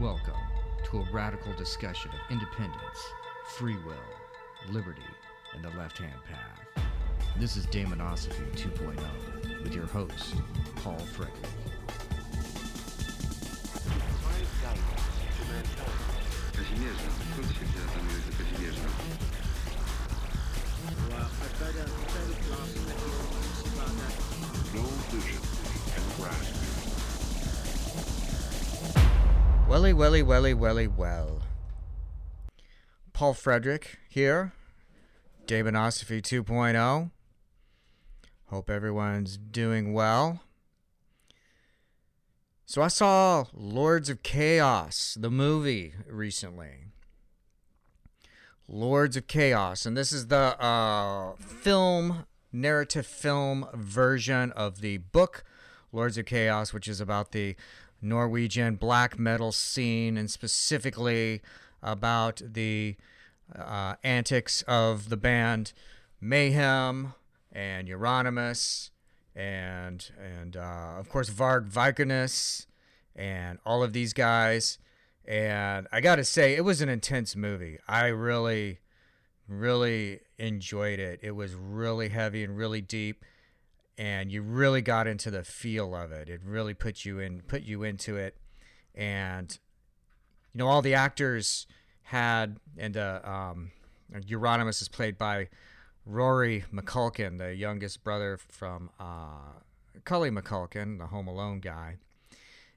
Welcome to a radical discussion of independence, free will, liberty, and the left-hand path. This is Daemonosophy 2.0 with your host, Paul Frederick. No vision and grasp. Welly, welly, welly, welly, well. Paul Frederick here, Daemonosophy 2.0. Hope everyone's doing well. So I saw Lords of Chaos, the movie, recently. Lords of Chaos, and this is the narrative film version of the book Lords of Chaos, which is about the Norwegian black metal scene and specifically about the antics of the band Mayhem and Euronymous and of course Varg Vikernes and all of these guys. And I gotta say, it was an intense movie. I really enjoyed it. It was really heavy and really deep, and you really got into the feel of it. It really put you into it, and you know, all the actors had, and Euronymous is played by Rory Culkin, the youngest brother from Macaulay Culkin, the Home Alone guy,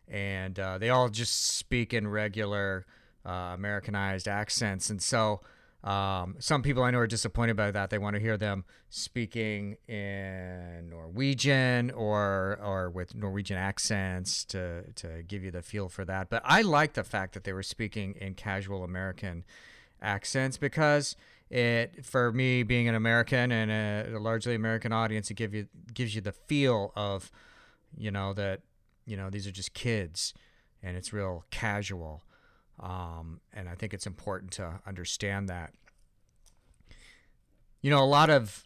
and they all just speak in regular Americanized accents, and so some people I know are disappointed by that. They want to hear them speaking in Norwegian or with Norwegian accents to give you the feel for that. But I like the fact that they were speaking in casual American accents, because it, for me being an American and a largely American audience, it gives you the feel of, you know, that, you know, these are just kids and it's real casual. And I think it's important to understand that. You know, a lot of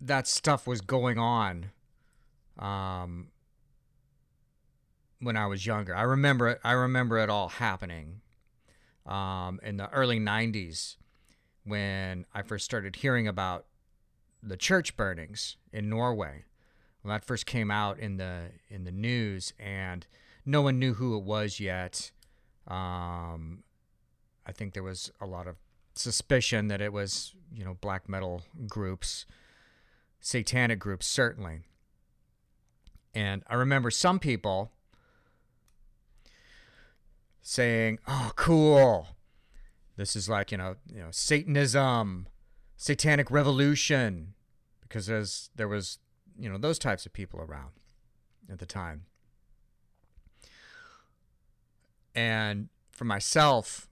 that stuff was going on when I was younger. I remember it all happening in the early 90s when I first started hearing about the church burnings in Norway. When that first came out in the news, and no one knew who it was yet. I think there was a lot of suspicion that it was, you know, black metal groups, satanic groups, certainly. And I remember some people saying, "Oh, cool. This is like, you know, Satanism, satanic revolution," because there was, you know, those types of people around at the time. And for myself,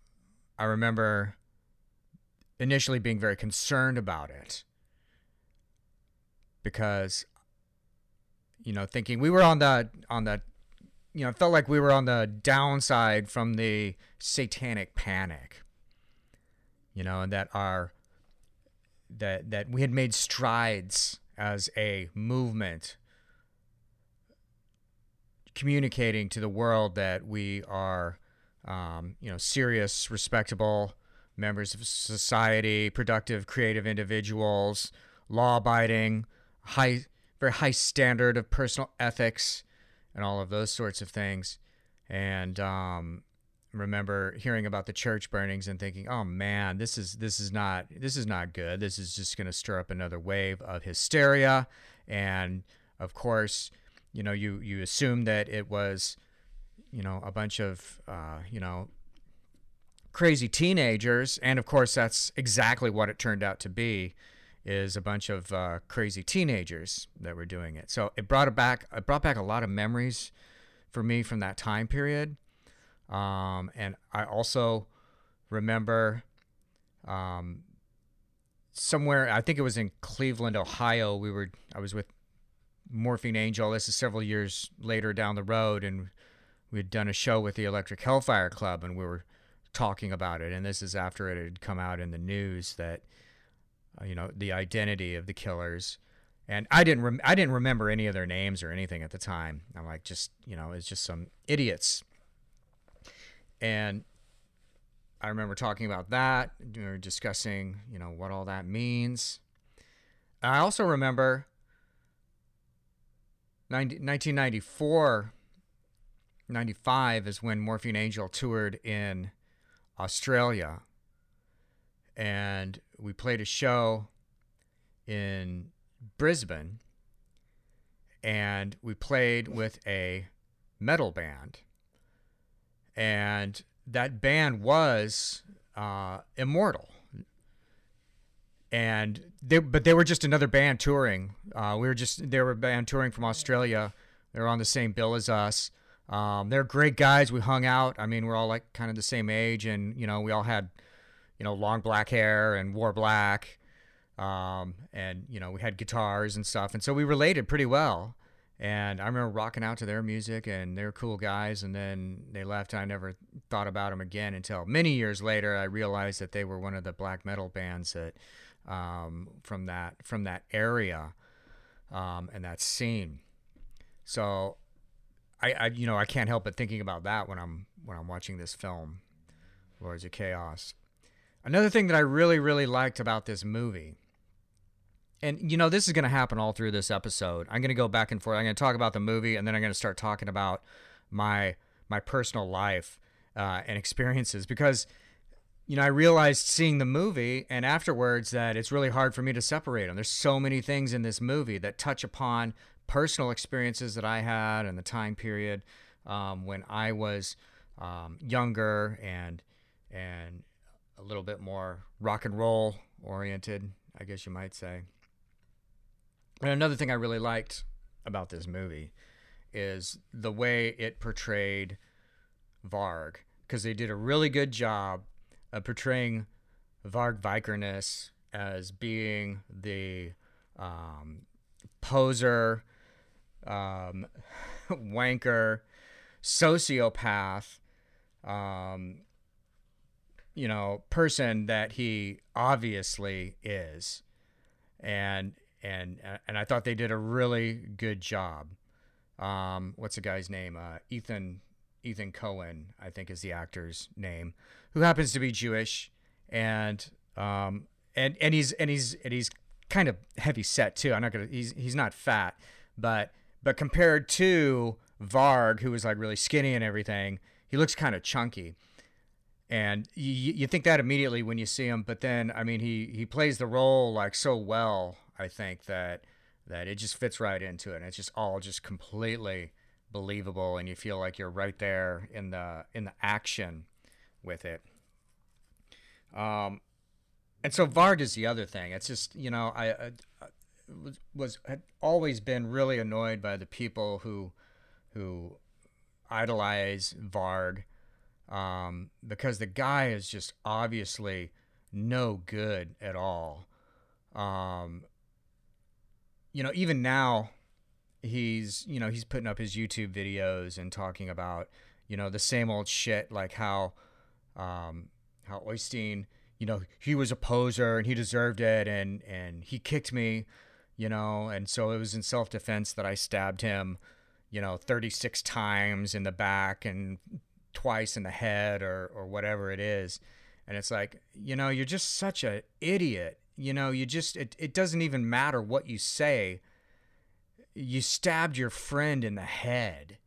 I remember initially being very concerned about it because, you know, thinking we were on the, you know, it felt like we were on the downside from the satanic panic, you know, and that that we had made strides as a movement, communicating to the world that we are, you know, serious, respectable members of society, productive, creative individuals, law-abiding, very high standard of personal ethics, and all of those sorts of things. And remember hearing about the church burnings and thinking, "Oh man, this is not good. This is just going to stir up another wave of hysteria." And of course, you know, you assume that it was, you know, a bunch of, you know, crazy teenagers. And, of course, that's exactly what it turned out to be, is a bunch of crazy teenagers that were doing it. So it brought back a lot of memories for me from that time period. And I also remember somewhere, I think it was in Cleveland, Ohio, I was with Morphine Angel. This is several years later down the road, and we had done a show with the Electric Hellfire Club, and we were talking about it. And this is after it had come out in the news that, you know, the identity of the killers. And I didn't remember any of their names or anything at the time. I'm like, just, you know, it's just some idiots And I remember talking about that, we were discussing, you know, what all that means. I also remember 1994, 95 is when Morphine Angel toured in Australia. And we played a show in Brisbane, and we played with a metal band. And that band was Immortal. And they were just another band touring. They were a band touring from Australia. They were on the same bill as us. They're great guys. We hung out. I mean, we're all like kind of the same age, and you know, we all had, you know, long black hair and wore black. And you know, we had guitars and stuff, and so we related pretty well. And I remember rocking out to their music, and they were cool guys. And then they left, and I never thought about them again until many years later. I realized that they were one of the black metal bands that from that area and that scene. So I you know, I can't help but thinking about that when I'm watching this film, Lords of Chaos. Another thing that I really, really liked about this movie. And, you know, this is going to happen all through this episode. I'm going to go back and forth. I'm going to talk about the movie, and then I'm going to start talking about my personal life and experiences. Because, you know, I realized seeing the movie and afterwards that it's really hard for me to separate them. There's so many things in this movie that touch upon personal experiences that I had and the time period when I was younger and a little bit more rock and roll oriented, I guess you might say. And another thing I really liked about this movie is the way it portrayed Varg, because they did a really good job of portraying Varg Vikernes as being the poser, wanker, sociopath, you know, person that he obviously is. And I thought they did a really good job. What's the guy's name? Ethan Cohen, I think, is the actor's name, who happens to be Jewish, and he's kind of heavy set too. He's not fat, but compared to Varg, who was like really skinny and everything, he looks kind of chunky. And you think that immediately when you see him, but then, I mean, he plays the role like so well, I think, that it just fits right into it. And it's just all just completely believable, and you feel like you're right there in the action with it. And so Varg is the other thing. It's just, you know, I had always been really annoyed by the people who idolize Varg. Because the guy is just obviously no good at all. You know, even now he's putting up his YouTube videos and talking about, you know, the same old shit, like how Oystein, you know, he was a poser and he deserved it. And he kicked me, you know, and so it was in self-defense that I stabbed him, you know, 36 times in the back and twice in the head or whatever it is. And it's like, you know, you're just such an idiot. You know, it doesn't even matter what you say. You stabbed your friend in the head.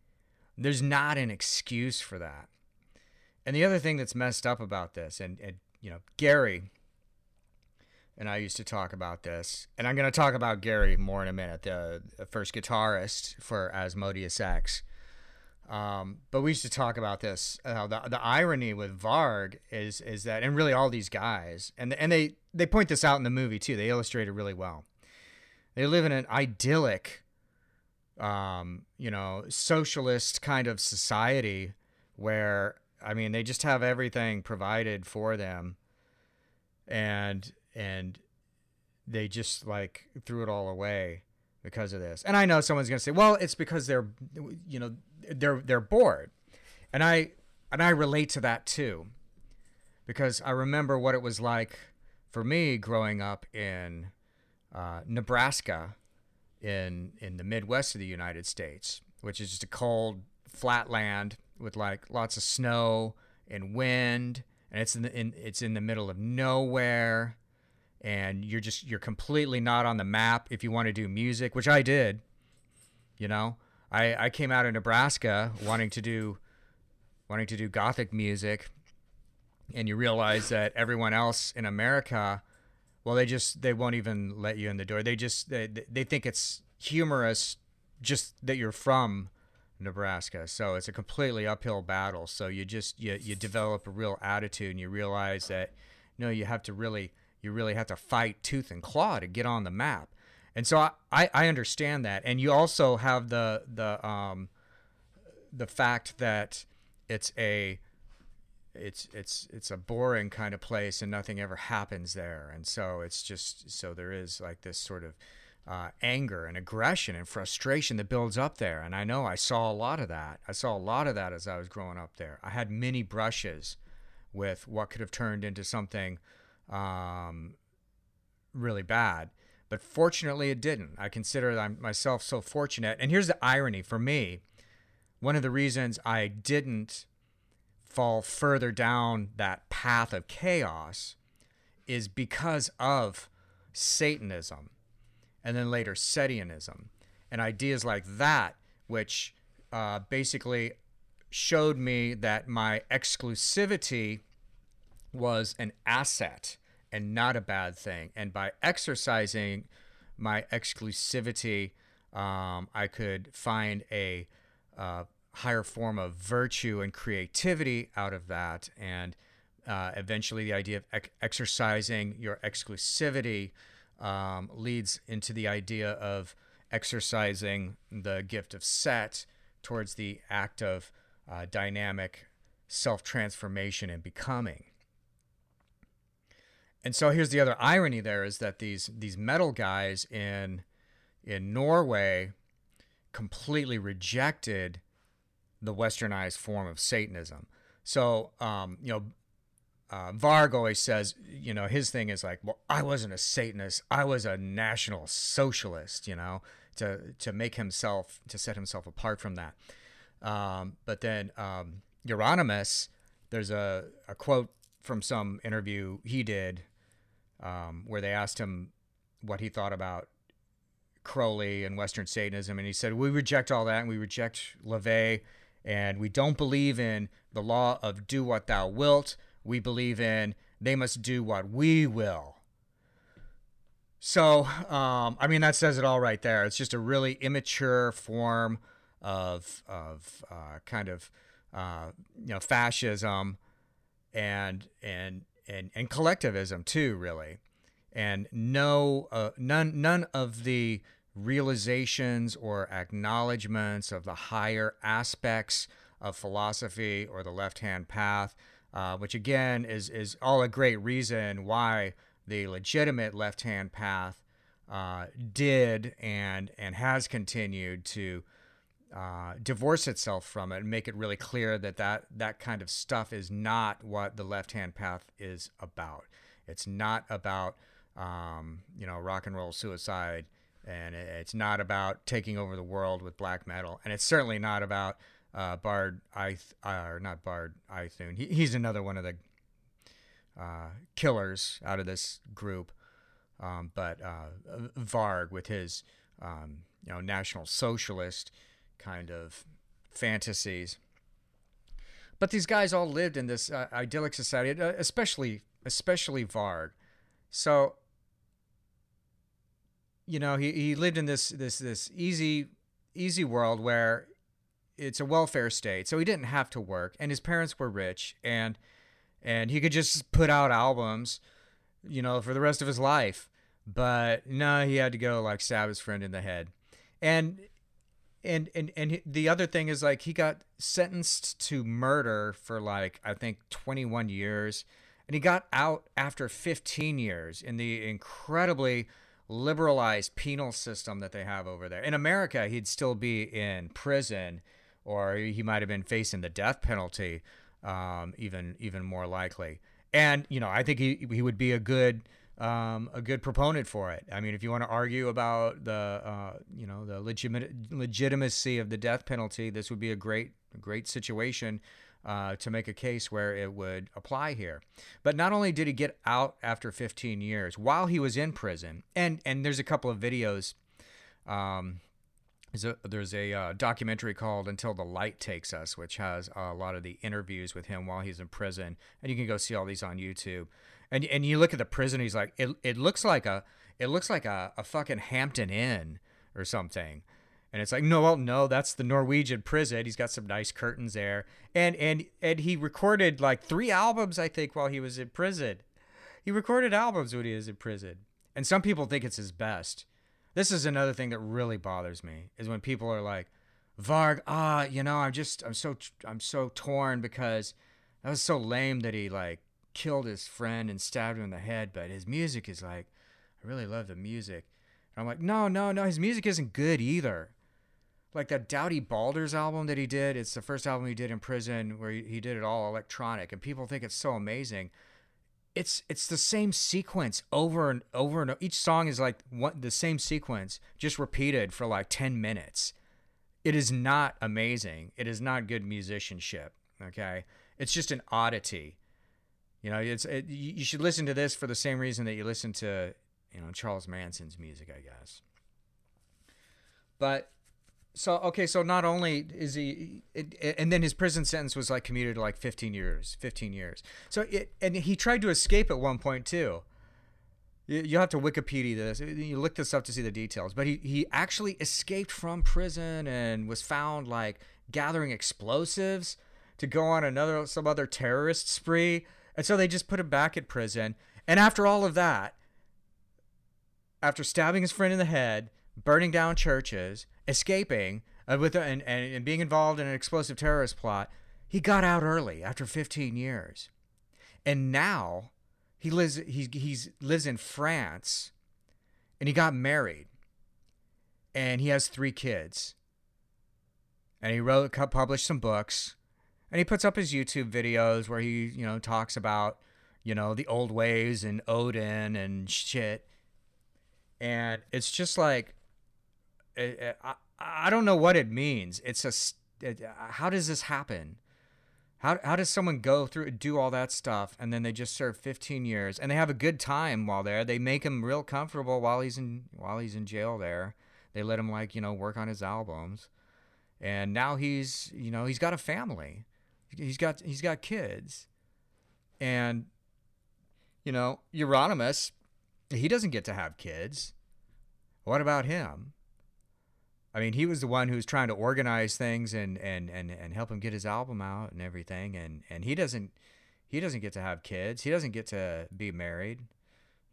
There's not an excuse for that. And the other thing that's messed up about this, and you know, Gary and I used to talk about this, and I'm going to talk about Gary more in a minute, the first guitarist for Asmodeus X. But we used to talk about this. The irony with Varg is that, and really all these guys, and they point this out in the movie too. They illustrate it really well. They live in an idyllic, you know, socialist kind of society where, I mean, they just have everything provided for them, and they just like threw it all away because of this. And I know someone's gonna say, well, it's because they're, you know, they're bored. And I relate to that too, because I remember what it was like for me growing up in Nebraska in the Midwest of the United States, which is just a cold flat land with like lots of snow and wind, and it's in the middle of nowhere, and you're completely not on the map if you want to do music, which I did. You know, I came out of Nebraska wanting to do gothic music, and you realize that everyone else in America, well, they won't even let you in the door. They think it's humorous just that you're from Nebraska. So it's a completely uphill battle. So you develop a real attitude, and you realize that no, you really have to fight tooth and claw to get on the map. And so I understand that. And you also have the fact that it's a boring kind of place and nothing ever happens there. And so there is like this sort of anger and aggression and frustration that builds up there. And I know I saw a lot of that. I saw a lot of that as I was growing up there. I had many brushes with what could have turned into something really bad. But fortunately, it didn't. I consider myself so fortunate. And here's the irony for me. One of the reasons I didn't fall further down that path of chaos is because of Satanism, and then later Setianism, and ideas like that, which basically showed me that my exclusivity was an asset and not a bad thing. And by exercising my exclusivity, I could find a higher form of virtue and creativity out of that. And eventually the idea of exercising your exclusivity leads into the idea of exercising the gift of Set towards the act of dynamic self-transformation and becoming. And so here's the other irony there, is that these metal guys in Norway completely rejected the westernized form of Satanism. So, Varg always says, you know, his thing is like, well, I wasn't a Satanist. I was a national socialist, you know, to set himself apart from that. But then Euronymous, there's a quote from some interview he did where they asked him what he thought about Crowley and Western Satanism. And he said, we reject all that, and we reject LeVay, and we don't believe in the law of do what thou wilt. We believe in they must do what we will. So, I mean, that says it all right there. It's just a really immature form of fascism and collectivism too, really. And none of the realizations or acknowledgments of the higher aspects of philosophy or the left-hand path. Which again is all a great reason why the legitimate left-hand path did and has continued to divorce itself from it and make it really clear that kind of stuff is not what the left-hand path is about. It's not about rock and roll suicide, and it's not about taking over the world with black metal, and it's certainly not about Ithun. He's another one of the killers out of this group, but Varg with his national socialist kind of fantasies. But these guys all lived in this idyllic society, especially Varg. So you know, he lived in this easy world where it's a welfare state, so he didn't have to work, and his parents were rich, and he could just put out albums, you know, for the rest of his life. But no, he had to go like stab his friend in the head, and the other thing is, like, he got sentenced to murder for like I think 21 years, and he got out after 15 years in the incredibly liberalized penal system that they have over there. In America, he'd still be in prison, or he might have been facing the death penalty, even more likely. And you know, I think he would be a good proponent for it. I mean, if you want to argue about the legitimacy of the death penalty, this would be a great situation to make a case where it would apply here. But not only did he get out after 15 years, while he was in prison, and there's a couple of videos. There's a documentary called Until the Light Takes Us, which has a lot of the interviews with him while he's in prison. And you can go see all these on YouTube. And you look at the prison, he's like, it looks like a fucking Hampton Inn or something. And it's like, no, well, no, that's the Norwegian prison. He's got some nice curtains there. And he recorded like 3 albums, I think, while he was in prison. He recorded albums when he was in prison. And some people think it's his best. This is another thing that really bothers me, is when people are like, Varg, you know, I'm so torn because that was so lame that he like killed his friend and stabbed him in the head, but his music is like, I really love the music. And I'm like, no, no, no, his music isn't good either. Like that Daudi Baldrs album that he did, it's the first album he did in prison where he did it all electronic, and people think it's so amazing. It's the same sequence over and over and over. Each song is like the same sequence, just repeated for like 10 minutes. It is not amazing. It is not good musicianship, okay? It's just an oddity. You know, you should listen to this for the same reason that you listen to, you know, Charles Manson's music, I guess. But, so not only is he, and then his prison sentence was like commuted to like 15 years. So and he tried to escape at one point too. You'll have to Wikipedia this. You look this up to see the details. But he actually escaped from prison and was found like gathering explosives to go on some other terrorist spree. And so they just put him back in prison. And after all of that, after stabbing his friend in the head, burning down churches, escaping and being involved in an explosive terrorist plot, he got out early after 15 years, and now he lives. He lives in France, and he got married, and he has 3 kids, and he published some books, and he puts up his YouTube videos where he talks about the old ways and Odin and shit, and it's just like. I don't know what it means. How does this happen? How does someone go through, do all that stuff, and then they just serve 15 years and they have a good time while there? They make him real comfortable while he's in jail there. They let him work on his albums, and now he's got a family. He's got kids, and Euronymous, he doesn't get to have kids. What about him? I mean, he was the one who's trying to organize things and help him get his album out and everything, and he doesn't get to have kids. He doesn't get to be married.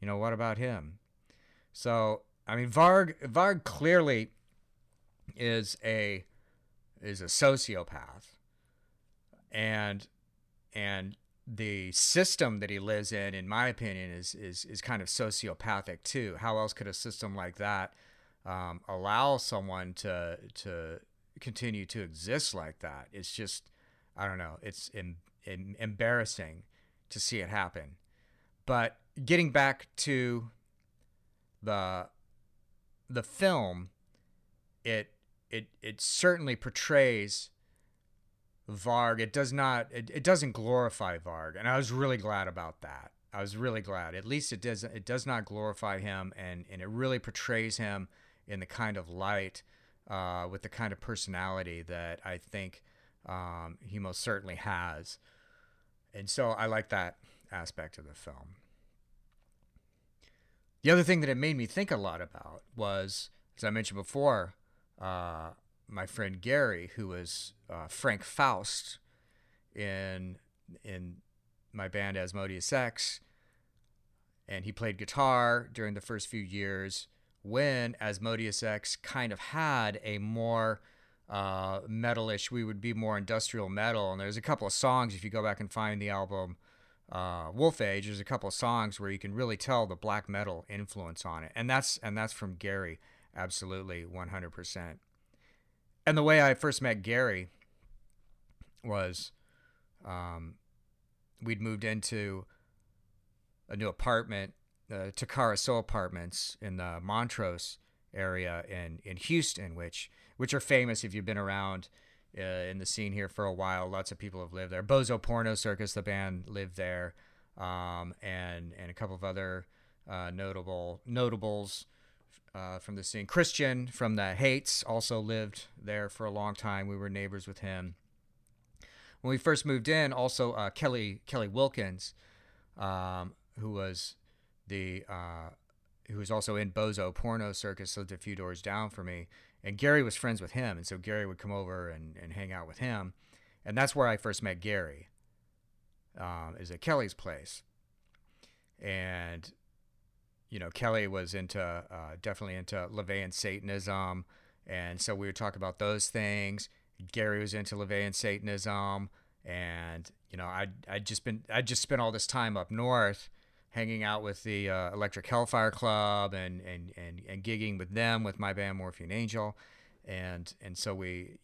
What about him? So, I mean, Varg clearly is a sociopath, and the system that he lives in my opinion, is kind of sociopathic too. How else could a system like that allow someone to continue to exist like that? It's just, I don't know. It's embarrassing to see it happen. But getting back to the film, it certainly portrays Varg. It doesn't glorify Varg, and I was really glad about that. I was really glad. At least it does not glorify him, and it really portrays him in the kind of light, with the kind of personality that I think he most certainly has. And so I like that aspect of the film. The other thing that it made me think a lot about was, as I mentioned before, my friend Gary, who was Frank Faust in my band Asmodeus X, and he played guitar during the first few years when Asmodeus X kind of had a more metalish, we would be more industrial metal. And there's a couple of songs, if you go back and find the album Wolf Age, there's a couple of songs where you can really tell the black metal influence on it. And that's from Gary, absolutely, 100%. And the way I first met Gary was we'd moved into a new apartment, Takara Soul Apartments in the Montrose area in Houston, which are famous if you've been around in the scene here for a while. Lots of people have lived there. Bozo Porno Circus, the band, lived there, and a couple of other notables from the scene. Christian from The Hates also lived there for a long time. We were neighbors with him when we first moved in. Also, Kelly Wilkins, who was also in Bozo Porno Circus, lived a few doors down from me. And Gary was friends with him, and so Gary would come over and hang out with him. And that's where I first met Gary, is at Kelly's place. And, you know, Kelly was into, definitely into Levian Satanism. And so we would talk about those things. Gary was into Levian Satanism. And, you know, I'd just spent all this time up north hanging out with the Electric Hellfire Club and gigging with them with my band Morphine Angel, and so he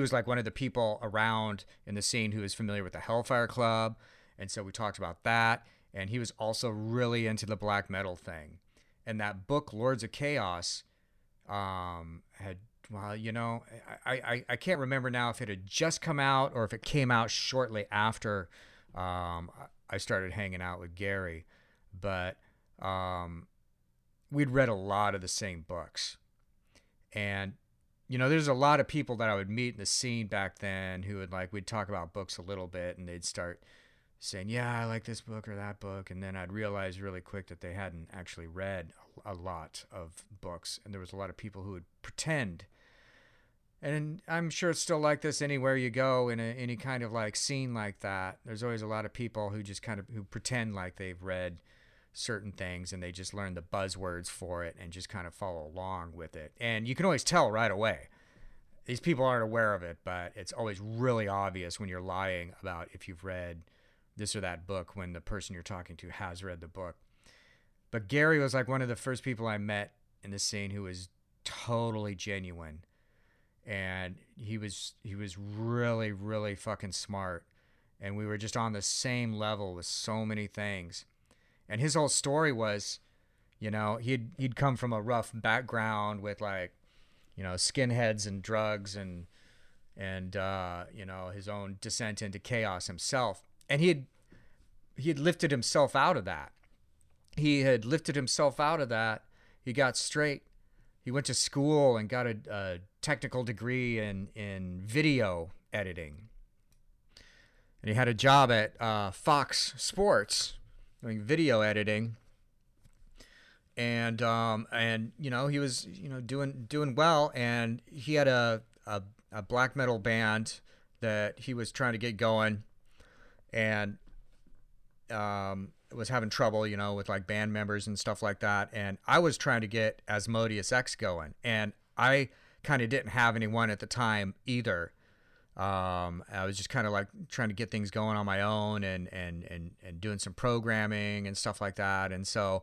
was like one of the people around in the scene who was familiar with the Hellfire Club, and so we talked about that. And he was also really into the black metal thing, and that book Lords of Chaos had, well, you know, I can't remember now if it had just come out or if it came out shortly after I started hanging out with Gary, but we'd read a lot of the same books. And, you know, there's a lot of people that I would meet in the scene back then who would, like, we'd talk about books a little bit and they'd start saying, yeah, I like this book or that book. And then I'd realize really quick that they hadn't actually read a lot of books. And there was a lot of people who would pretend. And I'm sure it's still like this anywhere you go in any kind of like scene like that. There's always a lot of people who just kind of who pretend like they've read certain things and they just learn the buzzwords for it and just kind of follow along with it. And you can always tell right away. These people aren't aware of it, but it's always really obvious when you're lying about if you've read this or that book when the person you're talking to has read the book. But Gary was like one of the first people I met in the scene who was totally genuine. And he was really, really fucking smart. And we were just on the same level with so many things. And his whole story was, you know, he'd come from a rough background with, like, you know, skinheads and drugs and you know, his own descent into chaos himself. And he had lifted himself out of that. He got straight. He went to school and got a technical degree in video editing. And he had a job at Fox Sports doing video editing. And you know, he was, you know, doing well, and he had a black metal band that he was trying to get going, and was having trouble, you know, with like band members and stuff like that. And I was trying to get Asmodeus X going, and I kind of didn't have anyone at the time either. I was just kind of like trying to get things going on my own and doing some programming and stuff like that. And so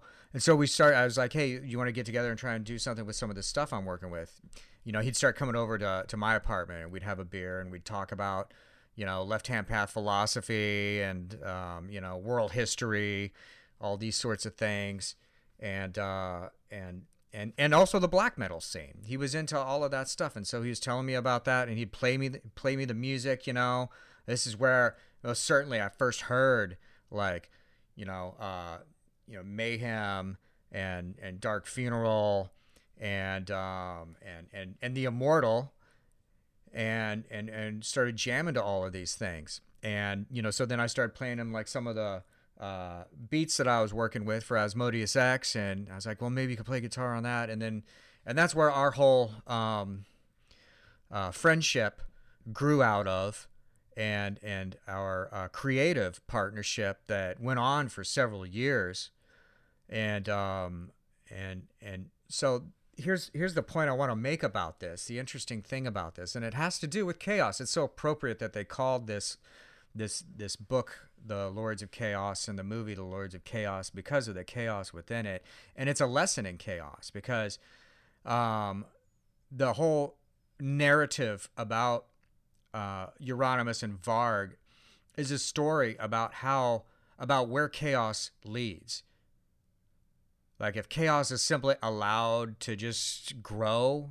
we started, I was like, hey, you want to get together and try and do something with some of this stuff I'm working with? You know, he'd start coming over to my apartment, and we'd have a beer, and we'd talk about, you know, left-hand path philosophy and, you know, world history, all these sorts of things. And also the black metal scene. He was into all of that stuff. And so he was telling me about that, and he'd play me the music, you know. This is where, well, certainly I first heard, like, you know, Mayhem and Dark Funeral and the Immortal, and started jamming to all of these things. And, you know, so then I started playing him like some of the beats that I was working with for Asmodeus X, and I was like, well, maybe you could play guitar on that. And that's where our whole friendship grew out of, and our creative partnership that went on for several years. And so Here's the point I want to make about this, the interesting thing about this, and it has to do with chaos. It's so appropriate that they called this book The Lords of Chaos and the movie The Lords of Chaos because of the chaos within it. And it's a lesson in chaos, because the whole narrative about Euronymous and Varg is a story about where chaos leads. Like, if chaos is simply allowed to just grow,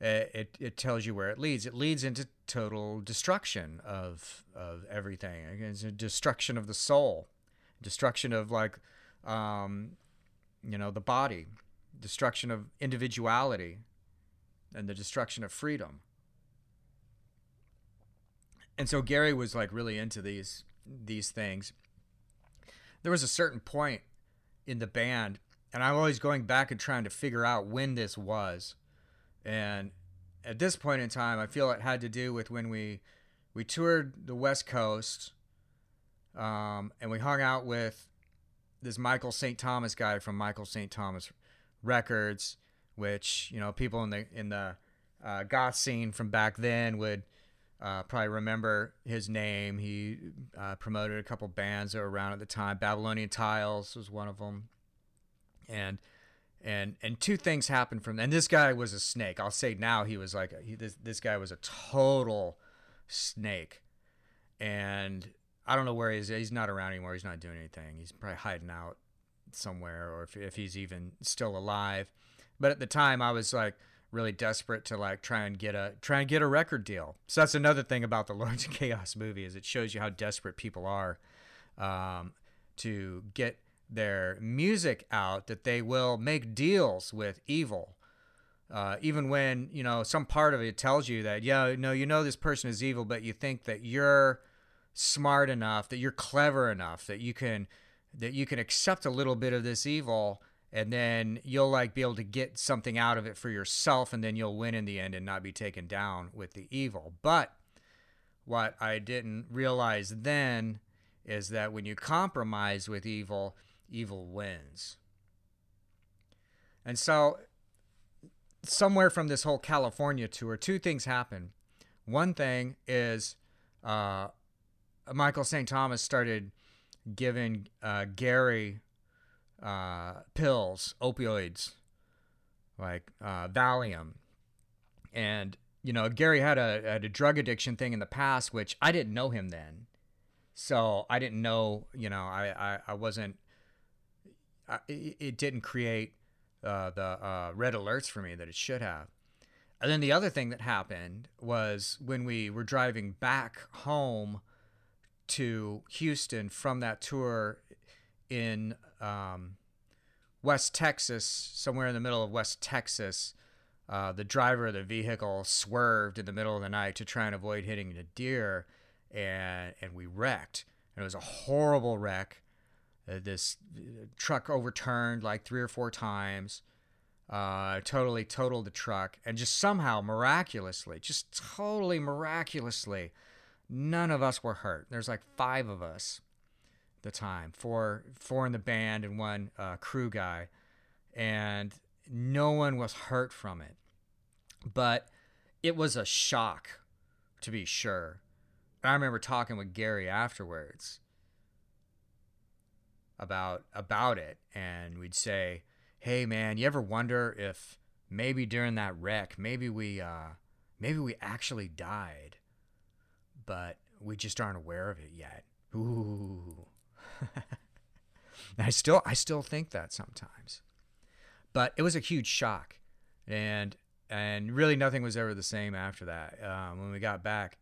it tells you where it leads. It leads into total destruction of everything. It's a destruction of the soul, destruction of like, you know, the body, destruction of individuality, and the destruction of freedom. And so Gary was like really into these things. There was a certain point in the band, and I'm always going back and trying to figure out when this was. And at this point in time, I feel it had to do with when we toured the West Coast, and we hung out with this Michael St. Thomas guy from Michael St. Thomas Records, which, you know, people in the goth scene from back then would probably remember his name. He promoted a couple bands that were around at the time. Babylonian Tiles was one of them. And two things happened from, and this guy was a snake. I'll say now he was like, this guy was a total snake. And I don't know where he is. He's not around anymore. He's not doing anything. He's probably hiding out somewhere, or if he's even still alive. But at the time I was like really desperate to like try and get a record deal. So that's another thing about the Lords of Chaos movie, is it shows you how desperate people are to get their music out, that they will make deals with evil, even when, you know, some part of it tells you that, yeah, no, you know this person is evil, but you think that you're smart enough, that you're clever enough, that you can accept a little bit of this evil, and then you'll like be able to get something out of it for yourself, and then you'll win in the end and not be taken down with the evil. But what I didn't realize then is that when you compromise with evil, evil wins. And so somewhere from this whole California tour, two things happen. One thing is Michael St. Thomas started giving Gary pills, opioids, like Valium. And, you know, Gary had a drug addiction thing in the past, which I didn't know him then. So I didn't know, you know, I wasn't, it didn't create the red alerts for me that it should have. And then the other thing that happened was when we were driving back home to Houston from that tour in West Texas, somewhere in the middle of West Texas, the driver of the vehicle swerved in the middle of the night to try and avoid hitting a deer, and we wrecked. And it was a horrible wreck. This truck overturned like 3 or 4 times, totally totaled the truck. And just somehow miraculously, just totally miraculously, none of us were hurt. There's like 5 of us at the time, four in the band and 1 crew guy. And no one was hurt from it. But it was a shock, to be sure. I remember talking with Gary afterwards about it, and we'd say, hey man, you ever wonder if maybe during that wreck maybe we actually died, but we just aren't aware of it yet? Ooh. I still think that sometimes. But it was a huge shock, and really nothing was ever the same after that. When we got back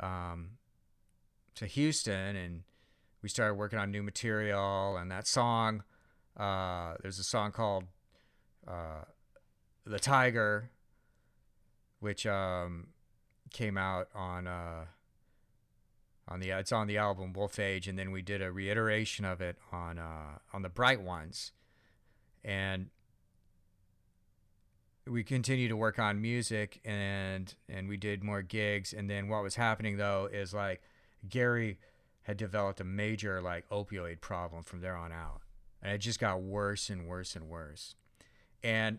to Houston, and we started working on new material, and that song, there's a song called The Tiger, which came out it's on the album Wolf Age, and then we did a reiteration of it on The Bright Ones. And we continued to work on music, and we did more gigs. And then what was happening though is like Gary had developed a major like opioid problem from there on out, and it just got worse and worse and worse. And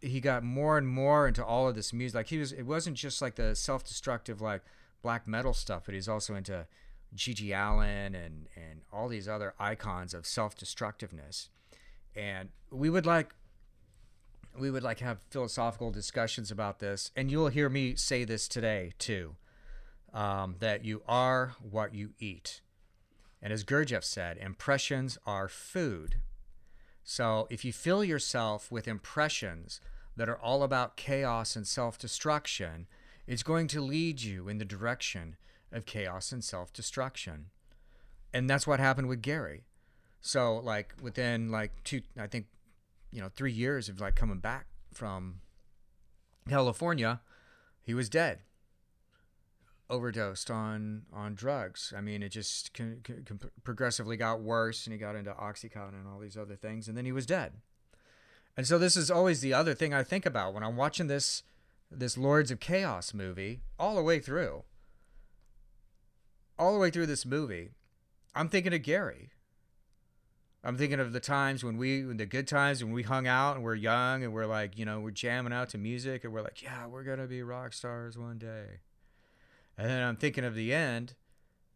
he got more and more into all of this music. Like it wasn't just like the self-destructive like black metal stuff, but he's also into GG Allin and all these other icons of self-destructiveness. And we would have philosophical discussions about this, and you'll hear me say this today too. That you are what you eat. And as Gurdjieff said, impressions are food. So if you fill yourself with impressions that are all about chaos and self-destruction, It's going to lead you in the direction of chaos and self-destruction. And that's what happened with Gary. So like within like 3 years of like coming back from California, he was dead. Overdosed on drugs. I mean, it just progressively got worse, and he got into Oxycontin and all these other things, and then he was dead. And so this is always the other thing I think about when I'm watching this Lords of Chaos movie all the way through. All the way through this movie, I'm thinking of Gary. I'm thinking of the times when we hung out and we're young and we're like, you know, we're jamming out to music and we're like, yeah, we're going to be rock stars one day. And then I'm thinking of the end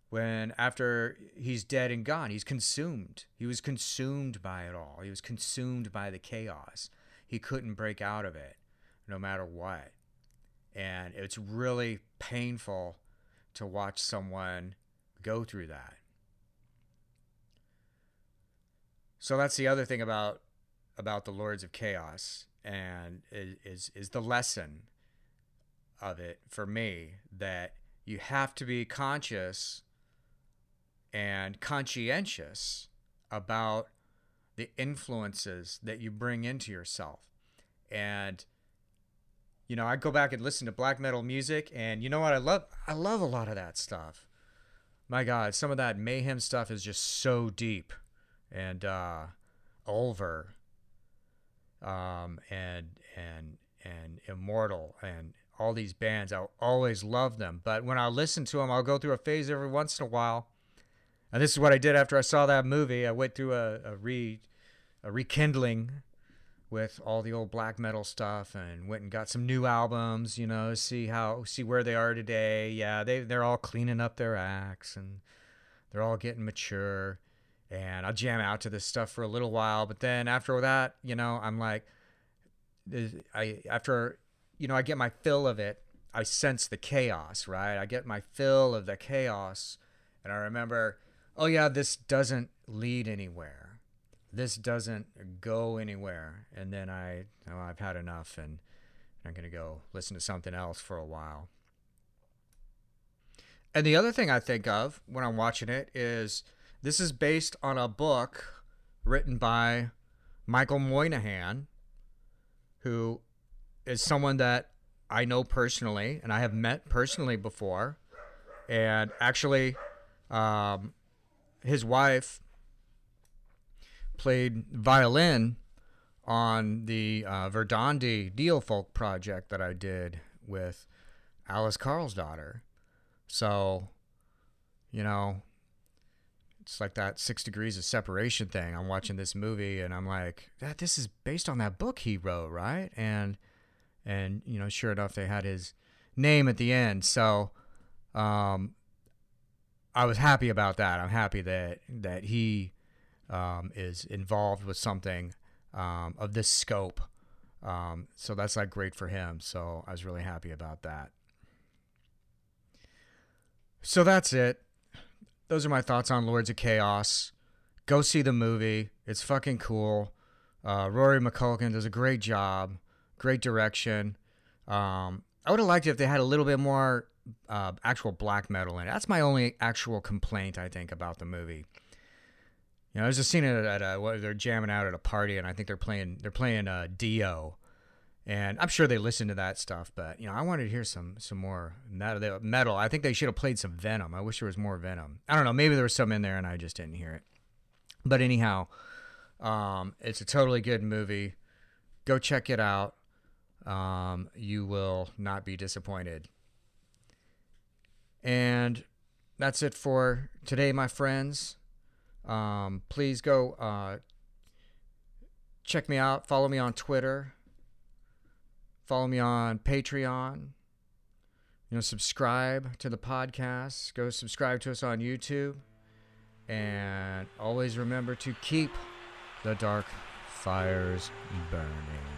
when after he's dead and gone, he's consumed. He was consumed by it all. He was consumed by the chaos. He couldn't break out of it no matter what. And it's really painful to watch someone go through that. So that's the other thing about the Lords of Chaos, and is the lesson of it for me, that you have to be conscious and conscientious about the influences that you bring into yourself. And you know, I go back and listen to black metal music, and you know what, I love a lot of that stuff. My God, some of that Mayhem stuff is just so deep. And Ulver, and Immortal, and all these bands, I always love them. But when I listen to them, I'll go through a phase every once in a while. And this is what I did after I saw that movie. I went through a rekindling with all the old black metal stuff, and went and got some new albums. You know, see where they are today. Yeah, they're all cleaning up their acts, and they're all getting mature. And I'll jam out to this stuff for a little while. But then after that, you know, I'm like, I get my fill of it. I sense the chaos, right? I get my fill of the chaos. And I remember, oh yeah, this doesn't lead anywhere. This doesn't go anywhere. And then I've had enough, and I'm going to go listen to something else for a while. And the other thing I think of when I'm watching it is, this is based on a book written by Michael Moynihan, who is someone that I know personally and I have met personally before. And actually, his wife played violin on the Verdandi Deal folk project that I did with Alice Carl's daughter. So, you know, it's like that 6 degrees of separation thing. I'm watching this movie and I'm like, this is based on that book he wrote, right? And you know, sure enough, they had his name at the end. So I was happy about that. I'm happy that he is involved with something of this scope. So that's like great for him. So I was really happy about that. So that's it. Those are my thoughts on Lords of Chaos. Go see the movie. It's fucking cool. Rory Culkin does a great job. Great direction. I would have liked it if they had a little bit more actual black metal in it. That's my only actual complaint, I think, about the movie. You know, I was just seeing it they're jamming out at a party, and I think they're playing Dio. And I'm sure they listen to that stuff, but you know, I wanted to hear some more metal. I think they should have played some Venom. I wish there was more Venom. I don't know. Maybe there was some in there, and I just didn't hear it. But anyhow, it's a totally good movie. Go check it out. You will not be disappointed. And that's it for today, my friends. Please go check me out. Follow me on Twitter. Follow me on Patreon. You know, subscribe to the podcast. Go subscribe to us on YouTube. And always remember to keep the dark fires burning.